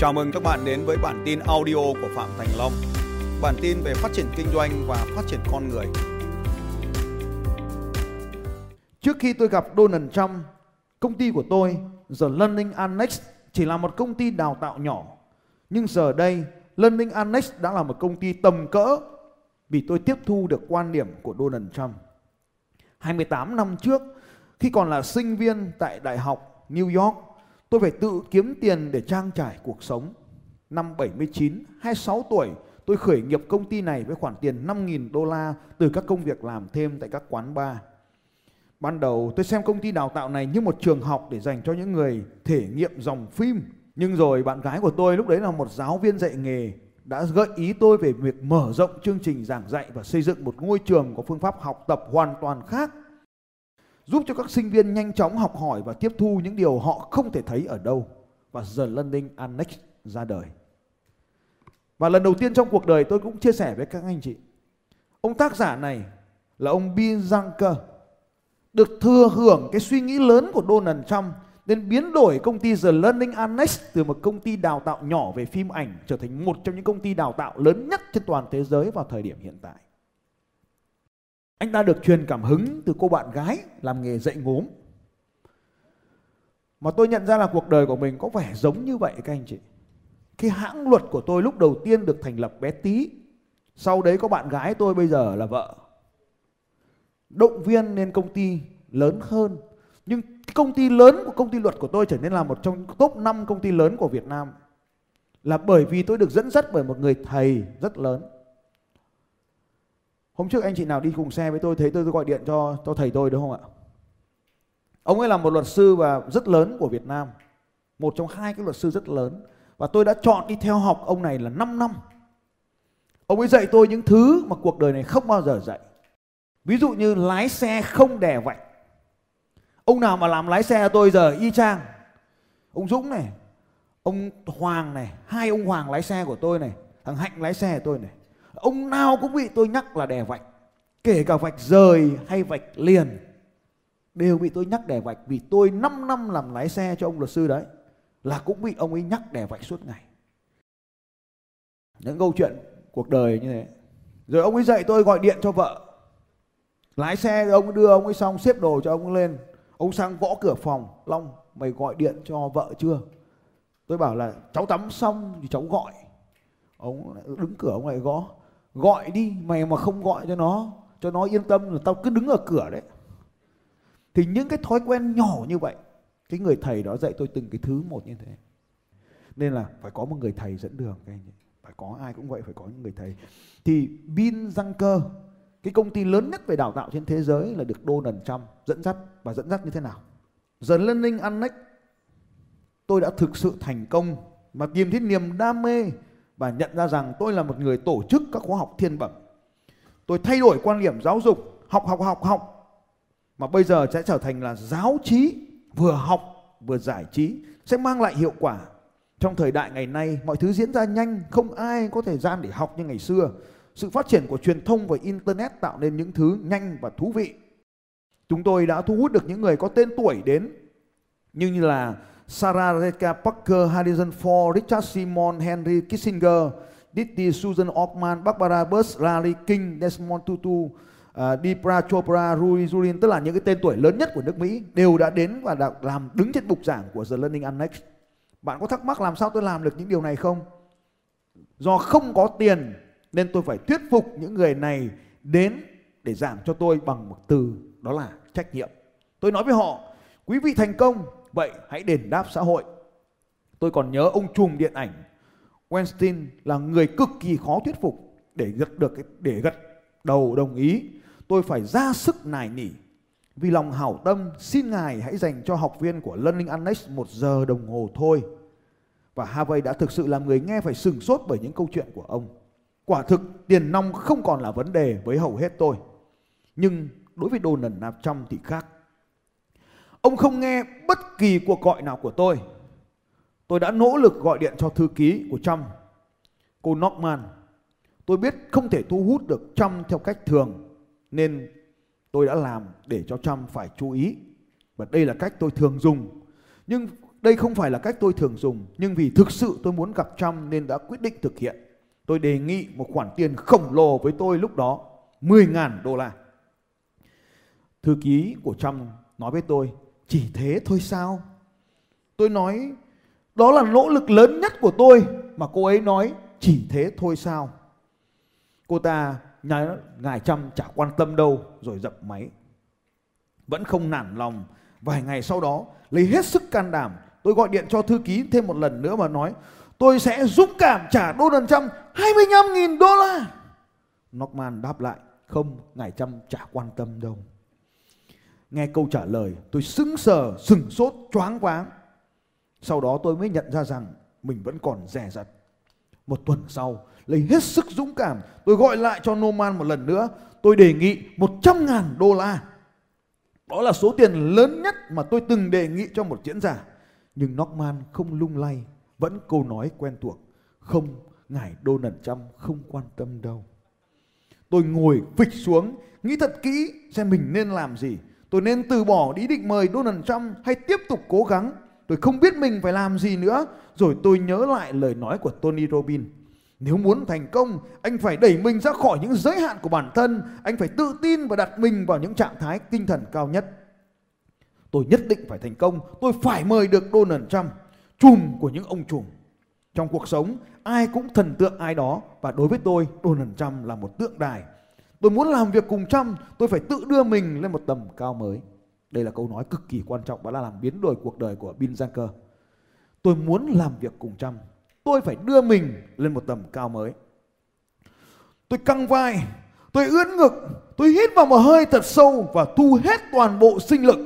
Chào mừng các bạn đến với bản tin audio của Phạm Thành Long. Bản tin về phát triển kinh doanh và phát triển con người. Trước khi tôi gặp Donald Trump, công ty của tôi, The Learning Annex, chỉ là một công ty đào tạo nhỏ. Nhưng giờ đây, Learning Annex đã là một công ty tầm cỡ vì tôi tiếp thu được quan điểm của Donald Trump. 28 năm trước, khi còn là sinh viên tại Đại học New York, tôi phải tự kiếm tiền để trang trải cuộc sống. Năm 79, 26 tuổi, tôi khởi nghiệp công ty này với khoản tiền $5,000 từ các công việc làm thêm tại các quán bar. Ban đầu tôi xem công ty đào tạo này như một trường học để dành cho những người thể nghiệm dòng phim. Nhưng rồi bạn gái của tôi lúc đấy là một giáo viên dạy nghề đã gợi ý tôi về việc mở rộng chương trình giảng dạy và xây dựng một ngôi trường có phương pháp học tập hoàn toàn khác, giúp cho các sinh viên nhanh chóng học hỏi và tiếp thu những điều họ không thể thấy ở đâu. Và The Learning Annex ra đời. Và lần đầu tiên trong cuộc đời tôi cũng chia sẻ với các anh chị, ông tác giả này là ông Bill Junker, được thừa hưởng cái suy nghĩ lớn của Donald Trump nên biến đổi công ty The Learning Annex từ một công ty đào tạo nhỏ về phim ảnh trở thành một trong những công ty đào tạo lớn nhất trên toàn thế giới vào thời điểm hiện tại. Anh ta được truyền cảm hứng từ cô bạn gái làm nghề dạy gốm. Mà tôi nhận ra là cuộc đời của mình có vẻ giống như vậy các anh chị. Cái hãng luật của tôi lúc đầu tiên được thành lập bé tí. Sau đấy có bạn gái tôi bây giờ là vợ. Động viên nên công ty lớn hơn. Nhưng cái công ty lớn của công ty luật của tôi trở nên là một trong top 5 công ty lớn của Việt Nam. Là bởi vì tôi được dẫn dắt bởi một người thầy rất lớn. Hôm trước anh chị nào đi cùng xe với tôi thấy tôi gọi điện cho thầy tôi đúng không ạ? Ông ấy là một luật sư và rất lớn của Việt Nam. Một trong hai cái luật sư rất lớn. Và tôi đã chọn đi theo học ông này là 5 năm. Ông ấy dạy tôi những thứ mà cuộc đời này không bao giờ dạy. Ví dụ như lái xe không đè vạch. Ông nào mà làm lái xe tôi giờ y chang. Ông Dũng này, ông Hoàng này, hai ông Hoàng lái xe của tôi này, thằng Hạnh lái xe của tôi này. Ông nào cũng bị tôi nhắc là đè vạch. Kể cả vạch rời hay vạch liền đều bị tôi nhắc đè vạch. Vì tôi 5 năm làm lái xe cho ông luật sư đấy, là cũng bị ông ấy nhắc đè vạch suốt ngày. Những câu chuyện cuộc đời như thế. Rồi ông ấy dạy tôi gọi điện cho vợ. Lái xe ông đưa ông ấy xong, xếp đồ cho ông ấy lên. Ông sang gõ cửa phòng: Long, mày gọi điện cho vợ chưa? Tôi bảo là cháu tắm xong thì cháu gọi. Ông đứng cửa ông lại gõ: Gọi đi, mày mà không gọi cho nó yên tâm là tao cứ đứng ở cửa đấy. Thì những cái thói quen nhỏ như vậy, cái người thầy đó dạy tôi từng cái thứ một như thế. Nên là phải có một người thầy dẫn đường các anh. Phải có, ai cũng vậy, phải có những người thầy. Thì Bill Junker, cái công ty lớn nhất về đào tạo trên thế giới, là được Donald Trump dẫn dắt. Và dẫn dắt như thế nào? The Learning Annex tôi đã thực sự thành công mà tìm thấy niềm đam mê và nhận ra rằng tôi là một người tổ chức các khóa học thiên bẩm. Tôi thay đổi quan điểm giáo dục, học. Mà bây giờ sẽ trở thành là giáo trí, vừa học vừa giải trí, sẽ mang lại hiệu quả. Trong thời đại ngày nay, mọi thứ diễn ra nhanh, không ai có thời gian để học như ngày xưa. Sự phát triển của truyền thông và Internet tạo nên những thứ nhanh và thú vị. Chúng tôi đã thu hút được những người có tên tuổi đến, như là Sarah Rebecca Parker, Harrison Ford, Richard Simon, Henry Kissinger, Didi, Susan Ockman, Barbara Bush, Larry King, Desmond Tutu, Deepak Chopra, Rudy Giuliani, tức là những cái tên tuổi lớn nhất của nước Mỹ đều đã đến và đã làm đứng trên bục giảng của The Learning Annex. Bạn có thắc mắc làm sao tôi làm được những điều này không? Do không có tiền nên tôi phải thuyết phục những người này đến để giảng cho tôi bằng một từ, đó là trách nhiệm. Tôi nói với họ: quý vị thành công, vậy hãy đền đáp xã hội. Tôi còn nhớ ông trùm điện ảnh Weinstein là người cực kỳ khó thuyết phục. Để gật đầu đồng ý, tôi phải ra sức nài nỉ: vì lòng hảo tâm, xin ngài hãy dành cho học viên của Learning Annex 1 giờ đồng hồ thôi. Và Harvey đã thực sự làm người nghe phải sửng sốt bởi những câu chuyện của ông. Quả thực tiền nong không còn là vấn đề với hầu hết tôi. Nhưng đối với Donald Trump thì khác. Ông không nghe bất kỳ cuộc gọi nào của tôi. Tôi đã nỗ lực gọi điện cho thư ký của Trump, cô Norman. Tôi biết không thể thu hút được Trump theo cách thường, nên tôi đã làm để cho Trump phải chú ý. Và đây là cách tôi thường dùng. Nhưng Đây không phải là cách tôi thường dùng, nhưng vì thực sự tôi muốn gặp Trump nên đã quyết định thực hiện. Tôi đề nghị một khoản tiền khổng lồ với tôi lúc đó, 10.000 đô la. Thư ký của Trump nói với tôi, chỉ thế thôi sao? Tôi nói, đó là nỗ lực lớn nhất của tôi. Mà cô ấy nói, chỉ thế thôi sao? Cô ta nói, ngài Trump chả quan tâm đâu, rồi dập máy. Vẫn không nản lòng, vài ngày sau đó, lấy hết sức can đảm, tôi gọi điện cho thư ký thêm một lần nữa mà nói, tôi sẽ dũng cảm trả Donald Trump 25.000 đô la. Norman đáp lại, không, ngài Trump chả quan tâm đâu. Nghe câu trả lời, tôi sững sờ, sửng sốt, choáng váng. Sau đó tôi mới nhận ra rằng mình vẫn còn dè dặt. Một tuần sau, lấy hết sức dũng cảm, tôi gọi lại cho Norman một lần nữa. Tôi đề nghị 100.000 đô la. Đó là số tiền lớn nhất mà tôi từng đề nghị cho một diễn giả. Nhưng Norman không lung lay, vẫn câu nói quen thuộc. Không, ngài Donald Trump không quan tâm đâu. Tôi ngồi phịch xuống, nghĩ thật kỹ xem mình nên làm gì. Tôi nên từ bỏ ý định mời Donald Trump hay tiếp tục cố gắng. Tôi không biết mình phải làm gì nữa. Rồi tôi nhớ lại lời nói của Tony Robbins. Nếu muốn thành công, anh phải đẩy mình ra khỏi những giới hạn của bản thân. Anh phải tự tin và đặt mình vào những trạng thái tinh thần cao nhất. Tôi nhất định phải thành công. Tôi phải mời được Donald Trump, trùm của những ông trùm. Trong cuộc sống, ai cũng thần tượng ai đó. Và đối với tôi, Donald Trump là một tượng đài. Tôi muốn làm việc cùng Trump, tôi phải tự đưa mình lên một tầm cao mới. Đây là câu nói cực kỳ quan trọng và đã làm biến đổi cuộc đời của Bill Junker. Tôi muốn làm việc cùng Trump, tôi phải đưa mình lên một tầm cao mới. Tôi căng vai, tôi ưỡn ngực, tôi hít vào một hơi thật sâu và thu hết toàn bộ sinh lực.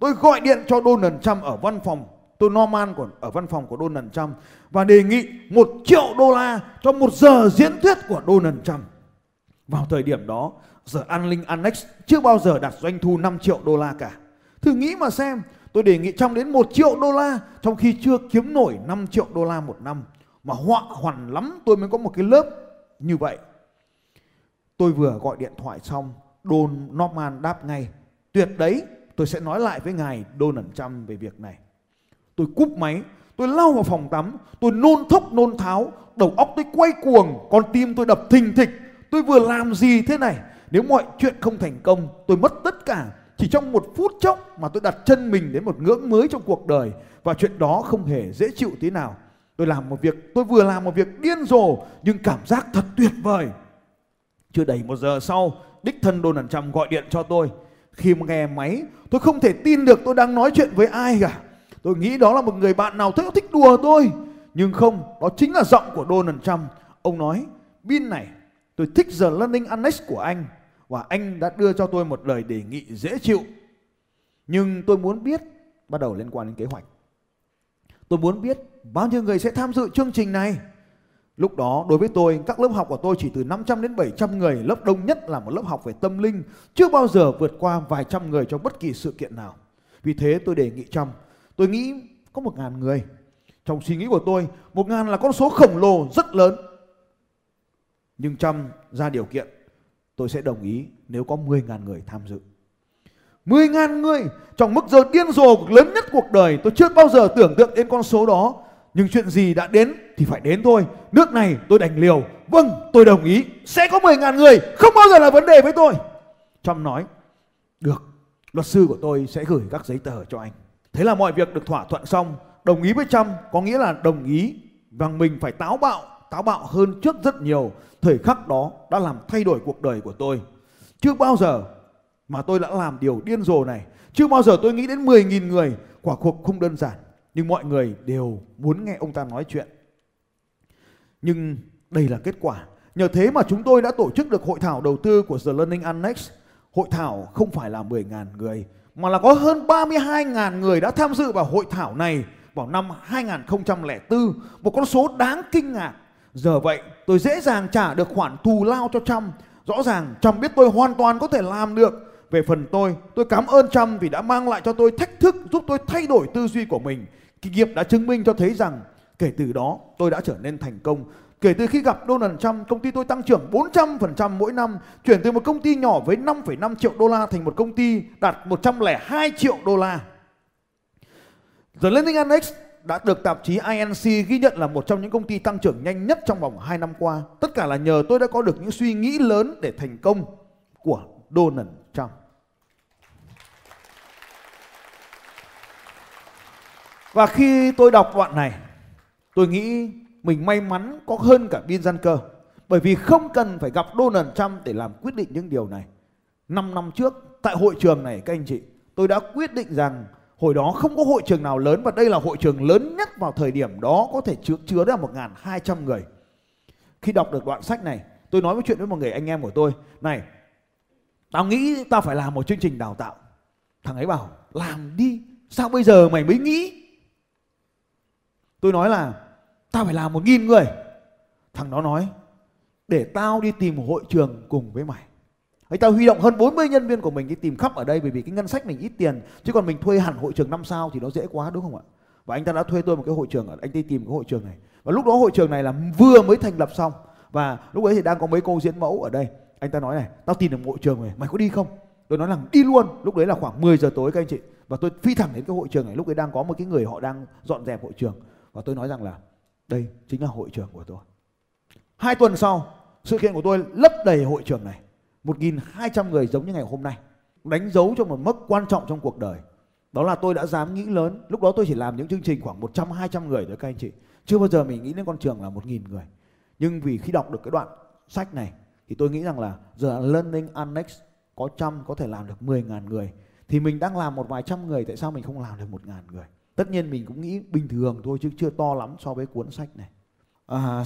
Tôi gọi điện cho Donald Trump ở văn phòng, tôi Norman ở văn phòng của Donald Trump và đề nghị 1.000.000 đô la cho 1 giờ diễn thuyết của Donald Trump. Vào thời điểm đó, The Learning Annex chưa bao giờ đạt doanh thu 5 triệu đô la cả. Thử nghĩ mà xem, tôi đề nghị Trump đến 1.000.000 đô la trong khi chưa kiếm nổi 5 triệu đô la một năm. Mà họa hoàn lắm tôi mới có một cái lớp như vậy. Tôi vừa gọi điện thoại xong, Don Norman đáp ngay, tuyệt đấy, tôi sẽ nói lại với ngài Donald Trump về việc này. Tôi cúp máy, tôi lao vào phòng tắm, tôi nôn thốc nôn tháo, đầu óc tôi quay cuồng, con tim tôi đập thình thịch. Tôi vừa làm gì thế này? Nếu mọi chuyện không thành công, tôi mất tất cả. Chỉ trong một phút chốc mà tôi đặt chân mình đến một ngưỡng mới trong cuộc đời. Và chuyện đó không hề dễ chịu tí nào. Tôi vừa làm một việc điên rồ, nhưng cảm giác thật tuyệt vời. Chưa đầy 1 giờ sau, đích thân Donald Trump gọi điện cho tôi. Khi mà nghe máy, tôi không thể tin được tôi đang nói chuyện với ai cả. Tôi nghĩ đó là một người bạn nào thích đùa tôi. Nhưng không, đó chính là giọng của Donald Trump. Ông nói, Bin này, tôi thích The Learning Annex của anh và anh đã đưa cho tôi một lời đề nghị dễ chịu. Nhưng tôi muốn biết, bắt đầu liên quan đến kế hoạch. Tôi muốn biết bao nhiêu người sẽ tham dự chương trình này. Lúc đó đối với tôi, các lớp học của tôi chỉ từ 500 đến 700 người, lớp đông nhất là một lớp học về tâm linh, chưa bao giờ vượt qua vài trăm người cho bất kỳ sự kiện nào. Vì thế tôi đề nghị Trump, tôi nghĩ có 1.000 người. Trong suy nghĩ của tôi, 1.000 là con số khổng lồ rất lớn. Nhưng Trump ra điều kiện, tôi sẽ đồng ý nếu có 10.000 người tham dự. 10.000 người trong mức giờ điên rồ lớn nhất cuộc đời, tôi chưa bao giờ tưởng tượng đến con số đó. Nhưng chuyện gì đã đến thì phải đến thôi. Nước này tôi đành liều. Vâng, tôi đồng ý, sẽ có 10.000 người, không bao giờ là vấn đề với tôi. Trump nói, được, luật sư của tôi sẽ gửi các giấy tờ cho anh. Thế là mọi việc được thỏa thuận xong. Đồng ý với Trump có nghĩa là đồng ý rằng mình phải táo bạo hơn trước rất nhiều. Thời khắc đó đã làm thay đổi cuộc đời của tôi. Chưa bao giờ mà tôi đã làm điều điên rồ này. Chưa bao giờ tôi nghĩ đến 10.000 người. Quả cuộc không đơn giản. Nhưng mọi người đều muốn nghe ông ta nói chuyện. Nhưng đây là kết quả. Nhờ thế mà chúng tôi đã tổ chức được hội thảo đầu tư của The Learning Annex. Hội thảo không phải là 10.000 người, mà là có hơn 32.000 người đã tham dự vào hội thảo này vào năm 2004. Một con số đáng kinh ngạc. Giờ vậy tôi dễ dàng trả được khoản thù lao cho Trump. Rõ ràng Trump biết tôi hoàn toàn có thể làm được. Về phần tôi cảm ơn Trump vì đã mang lại cho tôi thách thức, giúp tôi thay đổi tư duy của mình. Kinh nghiệm đã chứng minh cho thấy rằng kể từ đó tôi đã trở nên thành công. Kể từ khi gặp Donald Trump, công ty tôi tăng trưởng 400% mỗi năm, chuyển từ một công ty nhỏ với 5,5 triệu đô la thành một công ty đạt 102 triệu đô la. The Learning Annex đã được tạp chí INC ghi nhận là một trong những công ty tăng trưởng nhanh nhất trong vòng 2 năm qua. Tất cả là nhờ tôi đã có được những suy nghĩ lớn để thành công của Donald Trump. Và khi tôi đọc đoạn này, tôi nghĩ mình may mắn có hơn cả Bill Junker, bởi vì không cần phải gặp Donald Trump để làm quyết định những điều này. 5 năm trước, tại hội trường này các anh chị, tôi đã quyết định rằng hồi đó không có hội trường nào lớn, và đây là hội trường lớn nhất vào thời điểm đó, có thể chứa ra 1.200 người. Khi đọc được đoạn sách này, tôi nói với chuyện với một người anh em của tôi. Này, tao nghĩ tao phải làm một chương trình đào tạo. Thằng ấy bảo, làm đi, sao bây giờ mày mới nghĩ? Tôi nói là, tao phải làm 1.000 người. Thằng đó nói, để tao đi tìm hội trường cùng với mày. Ấy, tao huy động hơn 40 nhân viên của mình đi tìm khắp ở đây, bởi vì cái ngân sách mình ít tiền, chứ còn mình thuê hẳn hội trường 5 sao thì nó dễ quá, đúng không ạ? Và anh ta đã thuê tôi một cái hội trường, anh đi tìm cái hội trường này. Và lúc đó hội trường này là vừa mới thành lập xong, và lúc ấy thì đang có mấy cô diễn mẫu ở đây. Anh ta nói này, tao tìm được hội trường rồi, mày có đi không? Tôi nói là đi luôn. Lúc đấy là khoảng 10 giờ tối các anh chị, và tôi phi thẳng đến cái hội trường này. Lúc ấy đang có một cái người họ đang dọn dẹp hội trường, và tôi nói rằng là đây chính là hội trường của tôi. 2 tuần sau, sự kiện của tôi lấp đầy hội trường này. 1.200 người giống như ngày hôm nay. Đánh dấu cho một mốc quan trọng trong cuộc đời. Đó là tôi đã dám nghĩ lớn. Lúc đó tôi chỉ làm những chương trình khoảng 100-200 người thôi các anh chị. Chưa bao giờ mình nghĩ đến con trường là 1.000 người. Nhưng vì khi đọc được cái đoạn sách này thì tôi nghĩ rằng là The Learning Annex có trăm, có thể làm được 10.000 người. Thì mình đang làm một vài trăm người, tại sao mình không làm được 1.000 người? Tất nhiên mình cũng nghĩ bình thường thôi chứ chưa to lắm so với cuốn sách này.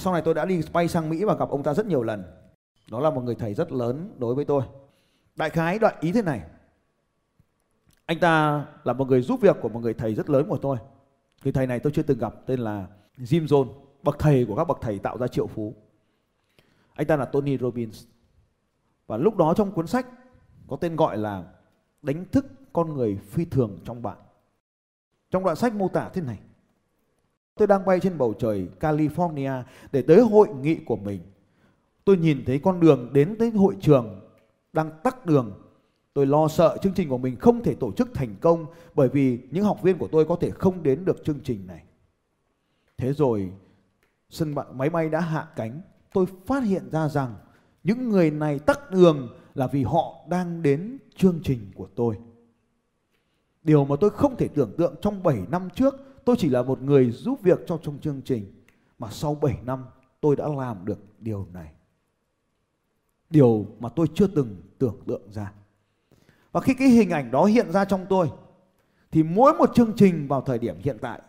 Sau này tôi đã đi bay sang Mỹ và gặp ông ta rất nhiều lần. Đó là một người thầy rất lớn đối với tôi. Đại khái đoạn ý thế này. Anh ta là một người giúp việc của một người thầy rất lớn của tôi. Người thầy này tôi chưa từng gặp, tên là Jim Rohn, bậc thầy của các bậc thầy tạo ra triệu phú. Anh ta là Tony Robbins. Và lúc đó trong cuốn sách có tên gọi là Đánh thức con người phi thường trong bạn. Trong đoạn sách mô tả thế này. Tôi đang bay trên bầu trời California để tới hội nghị của mình. Tôi nhìn thấy con đường đến tới hội trường đang tắc đường. Tôi lo sợ chương trình của mình không thể tổ chức thành công, bởi vì những học viên của tôi có thể không đến được chương trình này. Thế rồi máy bay đã hạ cánh. Tôi phát hiện ra rằng những người này tắc đường là vì họ đang đến chương trình của tôi. Điều mà tôi không thể tưởng tượng, trong 7 năm trước tôi chỉ là một người giúp việc trong chương trình, mà sau 7 năm tôi đã làm được điều này. Điều mà tôi chưa từng tưởng tượng ra. Và khi cái hình ảnh đó hiện ra trong tôi, thì mỗi một chương trình vào thời điểm hiện tại,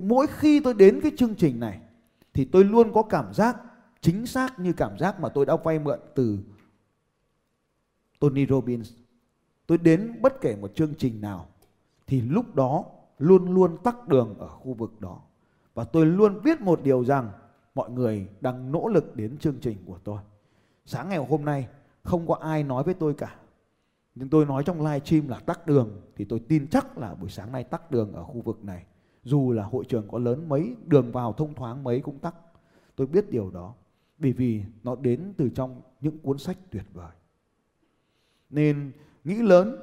mỗi khi tôi đến cái chương trình này, thì tôi luôn có cảm giác chính xác như cảm giác mà tôi đã vay mượn từ Tony Robbins. Tôi đến bất kể một chương trình nào thì lúc đó luôn luôn tắc đường ở khu vực đó. Và tôi luôn biết một điều rằng mọi người đang nỗ lực đến chương trình của tôi. Sáng ngày hôm nay không có ai nói với tôi cả. Nhưng tôi nói trong live stream là tắc đường, thì tôi tin chắc là buổi sáng nay tắc đường ở khu vực này. Dù là hội trường có lớn mấy, đường vào thông thoáng mấy cũng tắc. Tôi biết điều đó bởi vì nó đến từ trong những cuốn sách tuyệt vời. Nên nghĩ lớn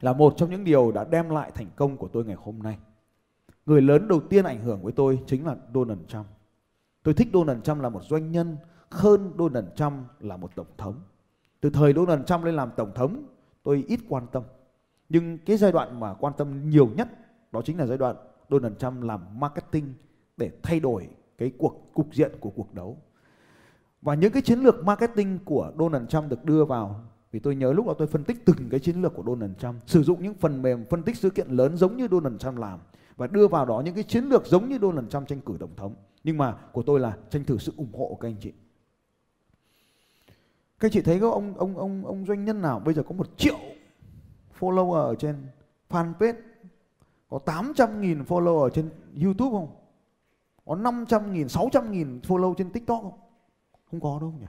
là một trong những điều đã đem lại thành công của tôi ngày hôm nay. Người lớn đầu tiên ảnh hưởng với tôi chính là Donald Trump. Tôi thích Donald Trump là một doanh nhân hơn Donald Trump là một tổng thống. Từ thời Donald Trump lên làm tổng thống tôi ít quan tâm. Nhưng cái giai đoạn mà quan tâm nhiều nhất đó chính là giai đoạn Donald Trump làm marketing để thay đổi cái cục diện của cuộc đấu. Và những cái chiến lược marketing của Donald Trump được đưa vào. Vì tôi nhớ lúc đó tôi phân tích từng cái chiến lược của Donald Trump, sử dụng những phần mềm phân tích sự kiện lớn giống như Donald Trump làm, và đưa vào đó những cái chiến lược giống như Donald Trump tranh cử tổng thống. Nhưng mà của tôi là tranh thủ sự ủng hộ của các anh chị. Các anh chị thấy có ông doanh nhân nào bây giờ có 1 triệu follower ở trên fanpage, có 800.000 follower ở trên YouTube không? Có 500.000, 600.000 follow trên TikTok không? Không có đâu nhỉ.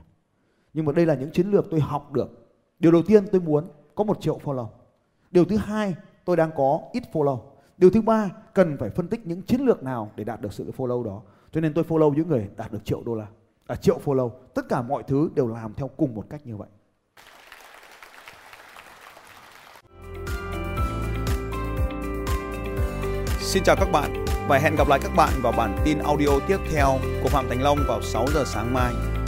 Nhưng mà đây là những chiến lược tôi học được. Điều đầu tiên tôi muốn có 1 triệu follow. Điều thứ hai tôi đang có ít follow. Điều thứ ba cần phải phân tích những chiến lược nào để đạt được sự follow đó. Cho nên tôi follow những người đạt được triệu follow. Tất cả mọi thứ đều làm theo cùng một cách như vậy. Xin chào các bạn và hẹn gặp lại các bạn vào bản tin audio tiếp theo của Phạm Thành Long vào 6 giờ sáng mai.